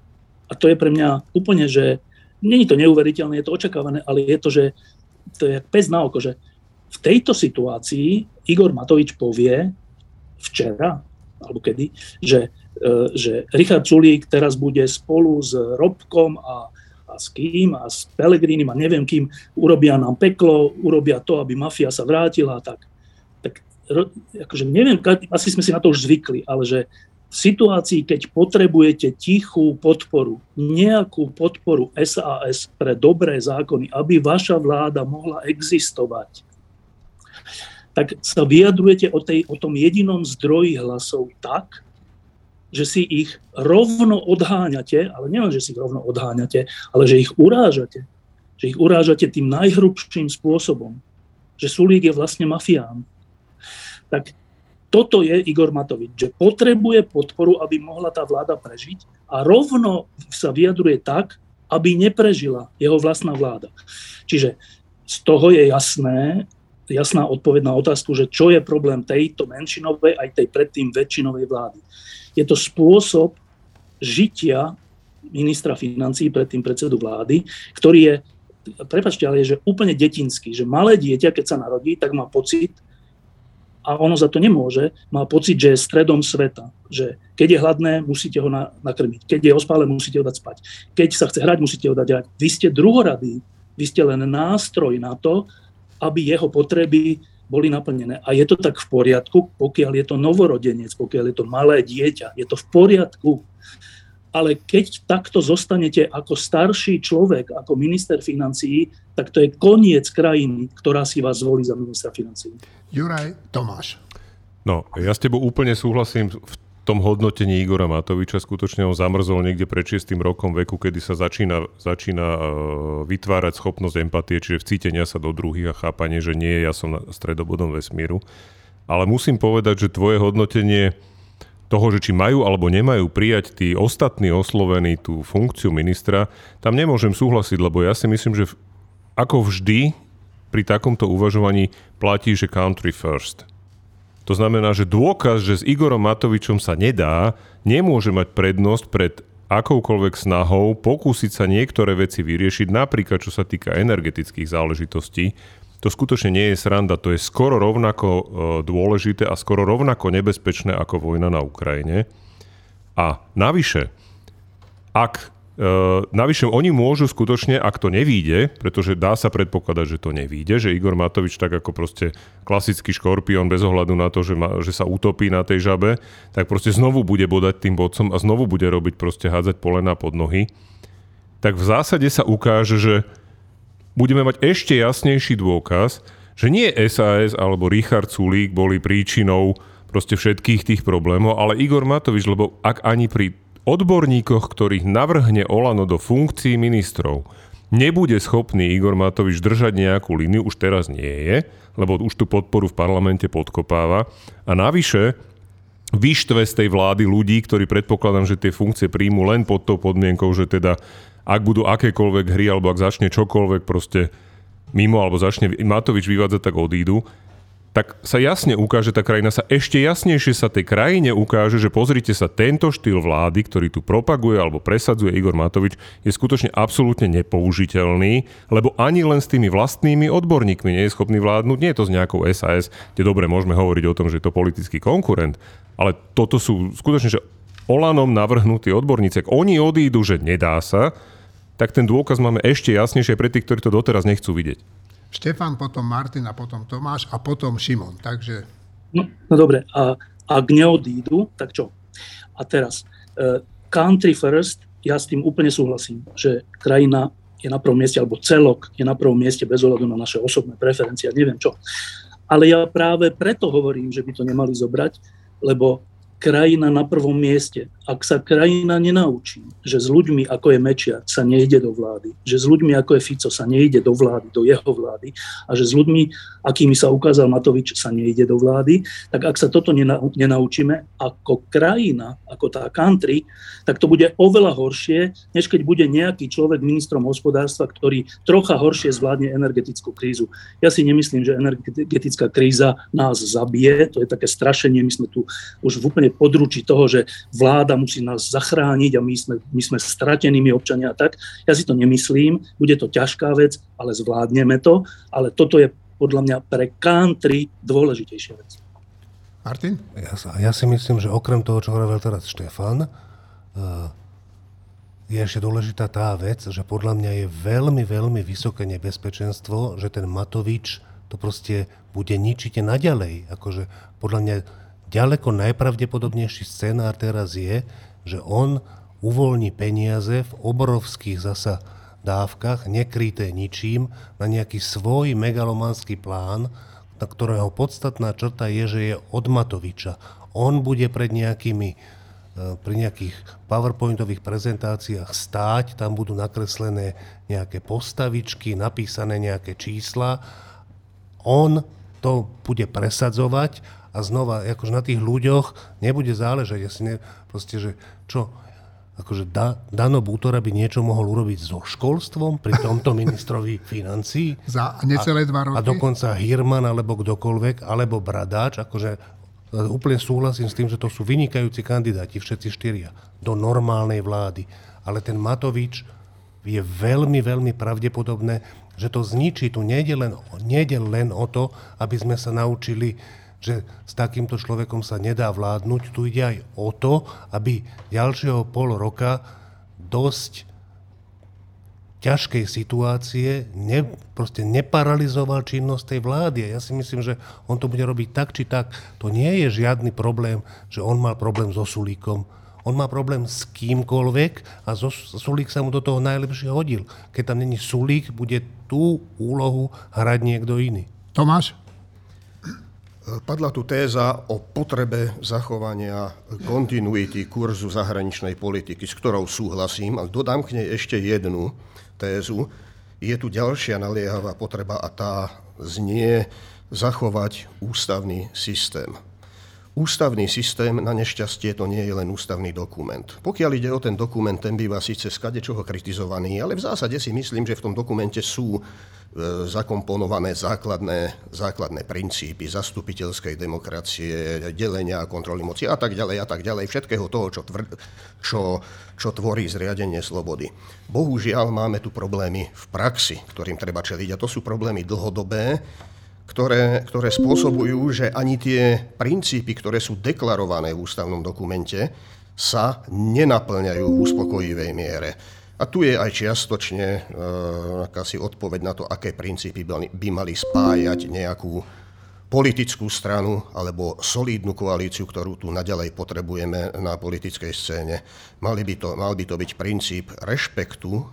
a to je pre mňa úplne, že Není to neuveriteľné, je to očakávané, ale je to, že to je pes na oko, že v tejto situácii Igor Matovič povie včera, alebo kedy, že, že Richard Sulík teraz bude spolu s Robkom a, a s kým a s Pelegrínim a neviem kým, urobia nám peklo, urobia to, aby mafia sa vrátila a tak. Tak akože neviem, asi sme si na to už zvykli, ale že v situácii, keď potrebujete tichú podporu, nejakú podporu es a es pre dobré zákony, aby vaša vláda mohla existovať, tak sa vyjadrujete o, tej, o tom jedinom zdroji hlasov tak, že si ich rovno odháňate, ale nielen, že si ich rovno odháňate, ale že ich urážate. Že ich urážate tým najhrubším spôsobom. Že Sulík je vlastne mafián. Tak toto je Igor Matovič, že potrebuje podporu, aby mohla tá vláda prežiť a rovno sa vyjadruje tak, aby neprežila jeho vlastná vláda. Čiže z toho je jasné, jasná odpoveď na otázku, že čo je problém tejto menšinovej aj tej predtým väčšinovej vlády. Je to spôsob žitia ministra financií, predtým predsedu vlády, ktorý je, prepáčte, ale je že úplne detinský, že malé dieťa, keď sa narodí, tak má pocit, a ono za to nemôže, má pocit, že je stredom sveta. Že keď je hladné, musíte ho nakrmiť. Keď je ospále, musíte ho dať spať. Keď sa chce hrať, musíte ho dať hrať. Vy ste druhoradí. Vy ste len nástroj na to, aby jeho potreby boli naplnené. A je to tak v poriadku, pokiaľ je to novorodenec, pokiaľ je to malé dieťa. Je to v poriadku. Ale keď takto zostanete ako starší človek, ako minister financií, tak to je koniec krajiny, ktorá si vás zvolí za ministra financií. Juraj, Tomáš. No, ja s tebou úplne súhlasím v tom hodnotení Igora Matoviča. Skutočne on zamrzol niekde pred šiestym rokom veku, kedy sa začína, začína vytvárať schopnosť empatie, čiže vcítenia sa do druhých a chápanie, že nie, ja som stredobodom vesmíru. Ale musím povedať, že tvoje hodnotenie toho, že či majú alebo nemajú prijať tí ostatní oslovení tú funkciu ministra, tam nemôžem súhlasiť, lebo ja si myslím, že ako vždy pri takomto uvažovaní platí, že country first. To znamená, že dôkaz, že s Igorom Matovičom sa nedá, nemôže mať prednosť pred akoukoľvek snahou pokúsiť sa niektoré veci vyriešiť, napríklad čo sa týka energetických záležitostí. To skutočne nie je sranda, to je skoro rovnako dôležité a skoro rovnako nebezpečné ako vojna na Ukrajine. A navyše, ak, navyše oni môžu skutočne, ak to nevíde, pretože dá sa predpokladať, že to nevíde, že Igor Matovič tak ako proste klasický škorpión bez ohľadu na to, že, ma, že sa utopí na tej žabe, tak proste znovu bude bodať tým bodcom a znovu bude robiť proste hádzať polená pod nohy, tak v zásade sa ukáže, že budeme mať ešte jasnejší dôkaz, že nie es a es alebo Richard Sulík boli príčinou proste všetkých tých problémov, ale Igor Matovič, lebo ak ani pri odborníkoch, ktorých navrhne Olano do funkcií ministrov, nebude schopný Igor Matovič držať nejakú líniu, už teraz nie je, lebo už tú podporu v parlamente podkopáva. A navyše vyštve z tej vlády ľudí, ktorí predpokladám, že tie funkcie príjmu len pod tou podmienkou, že teda ak budú akékoľvek hry, alebo ak začne čokoľvek proste mimo, alebo začne Matovič vyvádzať, tak odídu, tak sa jasne ukáže, tá krajina sa ešte jasnejšie sa tej krajine ukáže, že pozrite sa, tento štýl vlády, ktorý tu propaguje alebo presadzuje Igor Matovič, je skutočne absolútne nepoužiteľný, lebo ani len s tými vlastnými odborníkmi nie je schopný vládnuť. Nie je to s nejakou es a es, kde dobre môžeme hovoriť o tom, že je to politický konkurent, ale toto sú skutočne, že Olanom navrhnutí odborníci, ak oni odídu, že nedá sa, tak ten dôkaz máme ešte jasnejšie pre tých, ktorí to doteraz nechcú vidieť. Štefan, potom Martin a potom Tomáš a potom Šimon, takže... No, no dobre, a ak neodídu, tak čo? A teraz, uh, country first, ja s tým úplne súhlasím, že krajina je na prvom mieste, alebo celok je na prvom mieste bez ohľadu na naše osobné preferencie, neviem čo. Ale ja práve preto hovorím, že by to nemali zobrať, lebo krajina na prvom mieste. Ak sa krajina nenaučí, že s ľuďmi, ako je Mečiar, sa nejde do vlády, že s ľuďmi, ako je Fico, sa nejde do vlády, do jeho vlády a že s ľuďmi, akými sa ukázal Matovič, sa nejde do vlády, tak ak sa toto nenau- nenaučíme ako krajina, ako tá country, tak to bude oveľa horšie, než keď bude nejaký človek ministrom hospodárstva, ktorý trocha horšie zvládne energetickú krízu. Ja si nemyslím, že energetická kríza nás zabije, to je také strašenie, my sme tu už v úplne područí toho, že vláda vláda musí nás zachrániť a my sme, my sme stratení, my občania a tak. Ja si to nemyslím, bude to ťažká vec, ale zvládneme to. Ale toto je podľa mňa pre country dôležitejšia vec. Martin? Ja, ja si myslím, že okrem toho, čo hovoril teraz Štefan, je ešte dôležitá tá vec, že podľa mňa je veľmi, veľmi vysoké nebezpečenstvo, že ten Matovič to proste bude ničiť naďalej. Akože podľa mňa ďaleko najpravdepodobnejší scénár teraz je, že on uvoľní peniaze v obrovských zasa dávkach, nekryté ničím, na nejaký svoj megalomanský plán, na ktorého podstatná črta je, že je od Matoviča. On bude pred nejakými, pri nejakých PowerPointových prezentáciách stáť, tam budú nakreslené nejaké postavičky, napísané nejaké čísla. On to bude presadzovať a znova, akože na tých ľuďoch nebude záležať. Ja si ne, proste, že čo, akože da, Dano Bútorá by niečo mohol urobiť so školstvom pri tomto ministrovi financií. Za necelé dva roky. A dokonca Hirman, alebo kdokoľvek, alebo Bradáč, akože úplne súhlasím s tým, že to sú vynikajúci kandidáti, všetci štyria, do normálnej vlády. Ale ten Matovič je veľmi, veľmi pravdepodobné, že to zničí. Tu nejde len, nejde len o to, aby sme sa naučili, že s takýmto človekom sa nedá vládnuť. Tu ide aj o to, aby ďalšieho pol roka dosť ťažkej situácie ne, proste neparalizoval činnosť tej vlády. Ja si myslím, že on to bude robiť tak, či tak. To nie je žiadny problém, že on mal problém so Sulíkom. On má problém s kýmkoľvek a Sulík sa mu do toho najlepšie hodil. Keď tam není Sulík, bude tú úlohu hrať niekto iný. Tomáš? Padla tu téza o potrebe zachovania kontinuity kurzu zahraničnej politiky, s ktorou súhlasím, ale dodám k nej ešte jednu tézu. Je tu ďalšia naliehavá potreba a tá znie zachovať ústavný systém. Ústavný systém, na nešťastie, to nie je len ústavný dokument. Pokiaľ ide o ten dokument, ten býva síce z kadečoho kritizovaný, ale v zásade si myslím, že v tom dokumente sú zakomponované základné, základné princípy zastupiteľskej demokracie, delenia a kontroly moci a tak ďalej a tak ďalej, všetkého toho, čo, tvr, čo, čo tvorí zriadenie slobody. Bohužiaľ máme tu problémy v praxi, ktorým treba čeliť, a to sú problémy dlhodobé, ktoré, ktoré spôsobujú, že ani tie princípy, ktoré sú deklarované v ústavnom dokumente, sa nenaplňajú v uspokojivej miere. A tu je aj čiastočne e, akási odpoveď na to, aké princípy by mali spájať nejakú politickú stranu alebo solídnu koalíciu, ktorú tu naďalej potrebujeme na politickej scéne. Mali by to, mal by to byť princíp rešpektu a,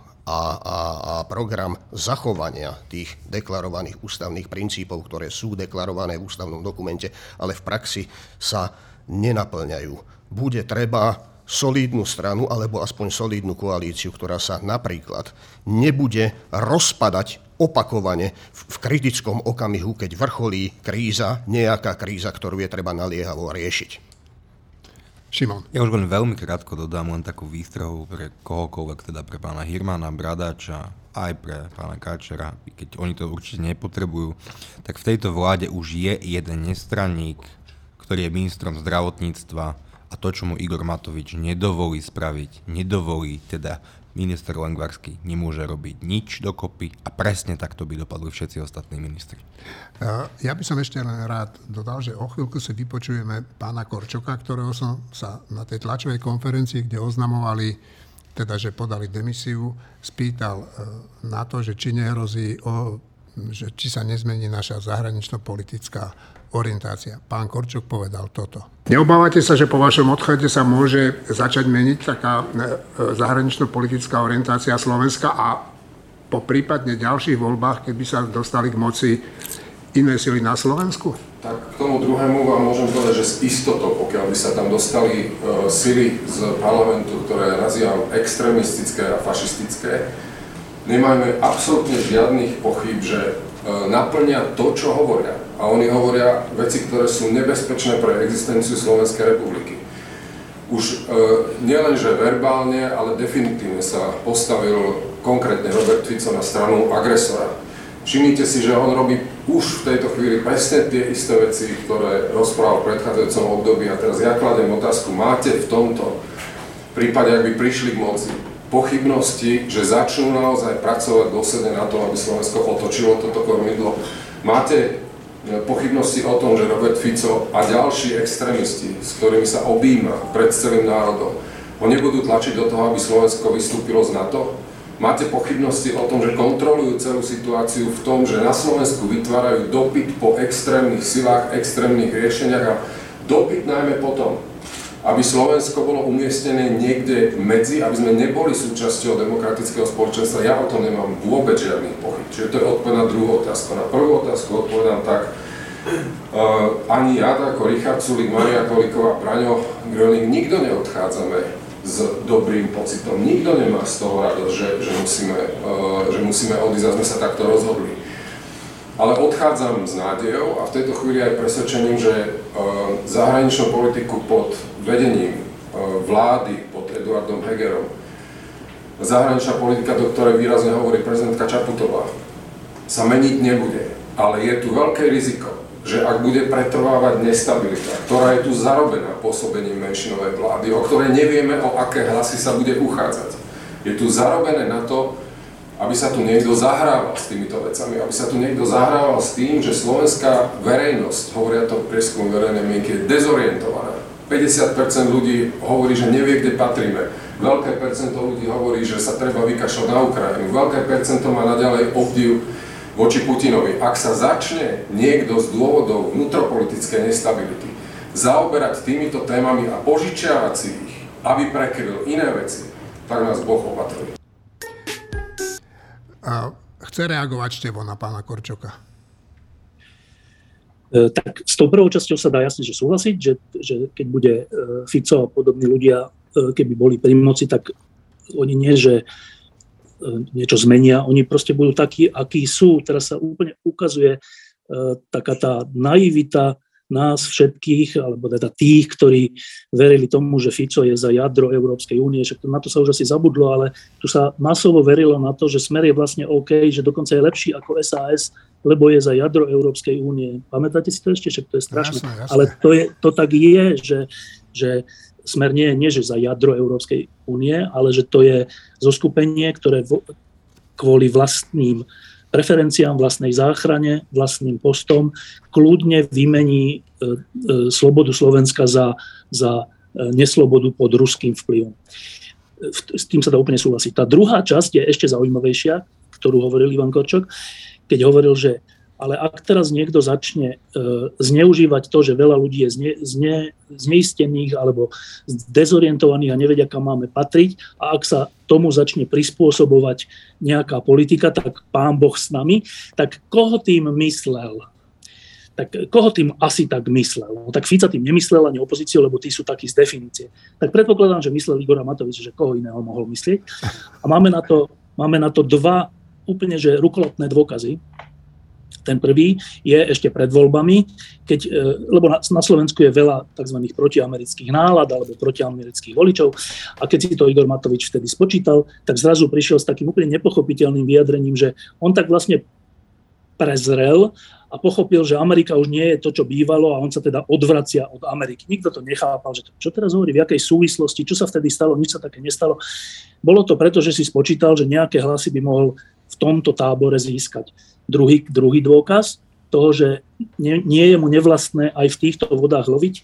a, a program zachovania tých deklarovaných ústavných princípov, ktoré sú deklarované v ústavnom dokumente, ale v praxi sa nenaplňajú. Bude treba solidnú stranu, alebo aspoň solidnú koalíciu, ktorá sa napríklad nebude rozpadať opakovane v kritickom okamihu, keď vrcholí kríza, nejaká kríza, ktorú je treba naliehavo riešiť. Šimon. Ja už len veľmi krátko dodám len takú výstrahu pre kohokoľvek, teda pre pána Hirmana, Bradáča, aj pre pána Káčera, keď oni to určite nepotrebujú, tak v tejto vláde už je jeden nestranník, ktorý je ministrom zdravotníctva, a to, čo mu Igor Matovič nedovolí spraviť, nedovolí, teda minister Lengvarský nemôže robiť nič dokopy a presne takto by dopadli všetci ostatní ministri. Ja by som ešte len rád dodal, že o chvíľku si vypočujeme pána Korčoka, ktorého som sa na tej tlačovej konferencii, kde oznamovali, teda, že podali demisiu, spýtal na to, že či nehrozí, o, že či sa nezmení naša zahranično-politická orientácia. Pán Korčok povedal toto. Neobávate sa, že po vašom odchode sa môže začať meniť taká zahranično-politická orientácia Slovenska a po prípadne ďalších voľbách, keby sa dostali k moci iné sily na Slovensku? Tak k tomu druhému vám môžem povedať, že s istotou, pokiaľ by sa tam dostali e, sily z parlamentu, ktoré nazývam extrémistické a fašistické, nemajme absolútne žiadnych pochyb, že naplňa to, čo hovoria. A oni hovoria veci, ktoré sú nebezpečné pre existenciu Slovenskej republiky. Už e, nielenže verbálne, ale definitívne sa postavil konkrétne Robert Fico na stranu agresora. Všimnite si, že on robí už v tejto chvíli presne tie isté veci, ktoré rozprával v predchádzajúcom období. A teraz ja kladem otázku, máte v tomto prípade, ak by prišli k moci, pochybnosti, že začnú naozaj pracovať dôsledne na to, aby Slovensko otočilo toto kormidlo. Máte pochybnosti o tom, že Robert Fico a ďalší extrémisti, s ktorými sa objíma pred celým národom, ho nebudú tlačiť do toho, aby Slovensko vystúpilo z NATO? Máte pochybnosti o tom, že kontrolujú celú situáciu v tom, že na Slovensku vytvárajú dopyt po extrémnych silách, extrémnych riešeniach a dopyt najmä potom, aby Slovensko bolo umiestnené niekde medzi, aby sme neboli súčasťou demokratického spoločenstva. Ja o tom nemám vôbec žiadnych pochyb. Čiže to je odpoveď na druhú otázku. Na prvú otázku odpovedám tak, uh, ani ja, ako Richard Sulík, Maria Toliková, Braňo, Gröning, nikto neodchádzame s dobrým pocitom. Nikto nemá z toho radosť, že, že, musíme, uh, že musíme odísť a sme sa takto rozhodli. Ale odchádzam s nádejou a v tejto chvíli aj presvedčením, že uh, zahraničnú politiku pod vedením uh, vlády, pod Eduardom Hegerom, zahraničná politika, do ktorej výrazne hovorí prezidentka Čaputová, sa meniť nebude. Ale je tu veľké riziko, že ak bude pretrvávať nestabilita, ktorá je tu zarobená pôsobením menšinovej vlády, o ktorej nevieme, o aké hlasy sa bude uchádzať, je tu zarobené na to, aby sa tu niekto zahrával s týmito vecami, aby sa tu niekto zahrával s tým, že slovenská verejnosť, hovoria to prieskum verejnej mienky, je dezorientovaná. päťdesiat percent ľudí hovorí, že nevie, kde patríme. Veľké percento ľudí hovorí, že sa treba vykašľať na Ukrajinu. Veľké percento má naďalej obdiv voči Putinovi. Ak sa začne niekto z dôvodov vnútropolitickej nestability zaoberať týmito témami a požičiavať si ich, aby prekryl iné veci, tak nás Boh opatruje. A chce reagovať Števo na pána Korčoka. E, tak s tou prvou časťou sa dá jasne, že súhlasiť, že, že keď bude Fico a podobní ľudia, keby boli pri moci, tak oni nie, že niečo zmenia, oni proste budú takí, akí sú. Teraz sa úplne ukazuje e, taká tá naivita nás všetkých, alebo teda tých, ktorí verili tomu, že Fico je za jadro Európskej únie, že na to sa už asi zabudlo, ale tu sa masovo verilo na to, že Smer je vlastne OK, že dokonca je lepší ako es a es, lebo je za jadro Európskej únie. Pamätáte si to ešte? Však to je strašné. Jasne, jasne. Ale to, je, to tak je, že, že Smer nie je nie, že za jadro Európskej únie, ale že to je zoskupenie, ktoré vo, kvôli vlastným preferenciám, vlastnej záchrane, vlastným postom, kľudne vymení e, e, slobodu Slovenska za, za e, neslobodu pod ruským vplyvom. V, s tým sa dá úplne súhlasiť. Tá druhá časť je ešte zaujímavejšia, ktorú hovoril Ivan Korčok, keď hovoril, že ale ak teraz niekto začne e, zneužívať to, že veľa ľudí je zne, zne, zneistených alebo dezorientovaných a nevedia, kam máme patriť, a ak sa tomu začne prispôsobovať nejaká politika, tak pán Boh s nami, tak koho tým myslel? Tak koho tým asi tak myslel? No, tak Fica tým nemyslel ani opozíciu, lebo tí sú takí z definície. Tak predpokladám, že myslel Igora Matoviča, že koho iného mohol myslieť. A máme na to, máme na to dva úplne že rukolapné dôkazy. Ten prvý je ešte pred voľbami, keď, lebo na Slovensku je veľa tzv. Protiamerických nálad alebo protiamerických voličov a keď si to Igor Matovič vtedy spočítal, tak zrazu prišiel s takým úplne nepochopiteľným vyjadrením, že on tak vlastne prezrel a pochopil, že Amerika už nie je to, čo bývalo a on sa teda odvracia od Ameriky. Nikto to nechápal, že to, čo teraz hovorí, v jakej súvislosti, čo sa vtedy stalo, nič sa také nestalo. Bolo to preto, že si spočítal, že nejaké hlasy by mohol v tomto tábore získať. Druhý, druhý dôkaz toho, že nie, nie je mu nevlastné aj v týchto vodách loviť,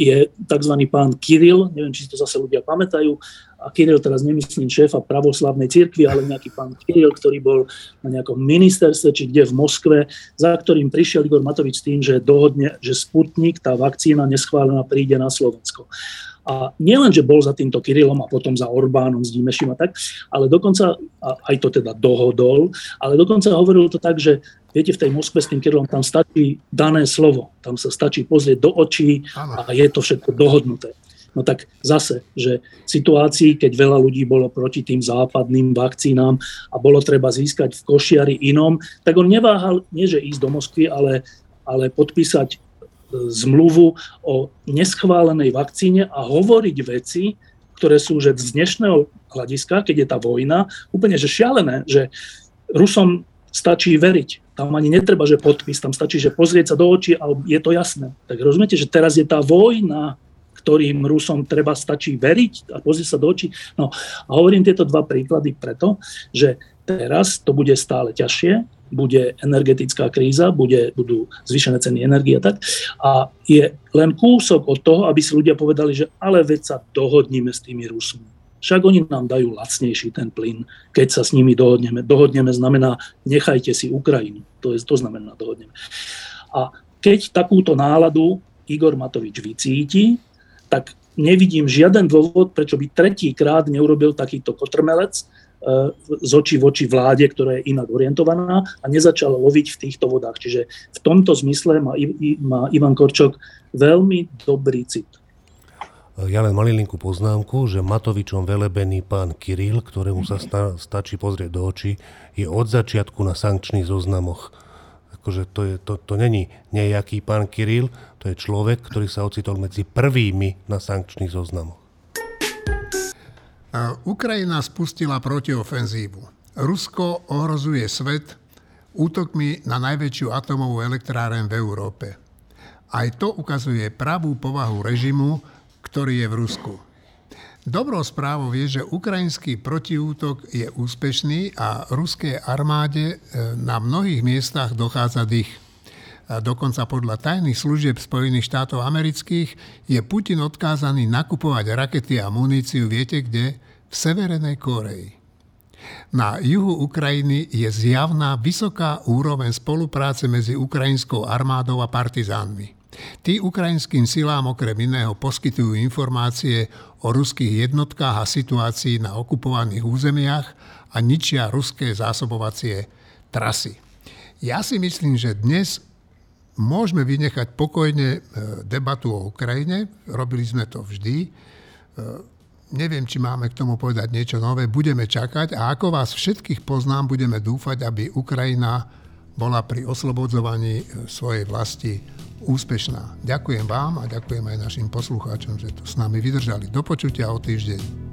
je tzv. Pán Kirill, neviem, či si to zase ľudia pamätajú, a Kirill teraz nemyslím šéfa pravoslavnej cirkvi, ale nejaký pán Kirill, ktorý bol na nejakom ministerstve, či kde v Moskve, za ktorým prišiel Igor Matovič s tým, že dohodne, že Sputnik, tá vakcína neschválená, príde na Slovensko. A nielen, že bol za týmto Kirillom a potom za Orbánom s Dímešim a tak, ale dokonca, a aj to teda dohodol, ale dokonca hovoril to tak, že viete, v tej Moskve s tým Kirillom tam stačí dané slovo, tam sa stačí pozrieť do očí a je to všetko dohodnuté. No tak zase, že v situácii, keď veľa ľudí bolo proti tým západným vakcínám a bolo treba získať v košiari inom, tak on neváhal, nie že ísť do Moskvy, ale, ale podpísať zmluvu o neschválenej vakcíne a hovoriť veci, ktoré sú že z dnešného hľadiska, keď je tá vojna, úplne že šialené, že Rusom stačí veriť. Tam ani netreba, že podpis, tam stačí, že pozrieť sa do očí a je to jasné. Tak rozumiete, že teraz je tá vojna, ktorým Rusom treba stačí veriť a pozrieť sa do očí. No a hovorím tieto dva príklady preto, že teraz to bude stále ťažšie, bude energetická kríza, bude, budú zvýšené ceny energie a tak. A je len kúsok od toho, aby si ľudia povedali, že ale veď sa dohodníme s tými Rusmi. Však oni nám dajú lacnejší ten plyn, keď sa s nimi dohodneme. Dohodneme znamená, nechajte si Ukrajinu. To, je, to znamená dohodneme. A keď takúto náladu Igor Matovič vycíti, tak nevidím žiaden dôvod, prečo by tretíkrát neurobil takýto kotrmelec, z očí voči vláde, ktorá je inak orientovaná a nezačala loviť v týchto vodách. Čiže v tomto zmysle má, I, má Ivan Korčok veľmi dobrý cit. Ja len malilinku poznámku, že Matovičom velebený pán Kirill, ktorému sa sta, stačí pozrieť do očí, je od začiatku na sankčných zoznamoch. Akože to, je, to, to není nejaký pán Kirill, to je človek, ktorý sa ocitol medzi prvými na sankčných zoznamoch. Ukrajina spustila protiofenzívu. Rusko ohrozuje svet útokmi na najväčšiu atomovú elektráreň v Európe. Aj to ukazuje pravú povahu režimu, ktorý je v Rusku. Dobrou správou je, že ukrajinský protiútok je úspešný a ruskej armáde na mnohých miestach dochádza dych. Dokonca podľa tajných služieb Spojených štátov amerických je Putin odkázaný nakupovať rakety a muníciu, viete kde? V Severnej Kórei. Na juhu Ukrajiny je zjavná vysoká úroveň spolupráce medzi ukrajinskou armádou a partizánmi. Tí ukrajinským silám okrem iného poskytujú informácie o ruských jednotkách a situácii na okupovaných územiach a ničia ruské zásobovacie trasy. Ja si myslím, že dnes môžeme vynechať pokojne debatu o Ukrajine. Robili sme to vždy. Neviem, či máme k tomu povedať niečo nové. Budeme čakať a ako vás všetkých poznám, budeme dúfať, aby Ukrajina bola pri oslobodzovaní svojej vlasti úspešná. Ďakujem vám a ďakujem aj našim poslucháčom, že tu s nami vydržali. Do počutia o týždeň.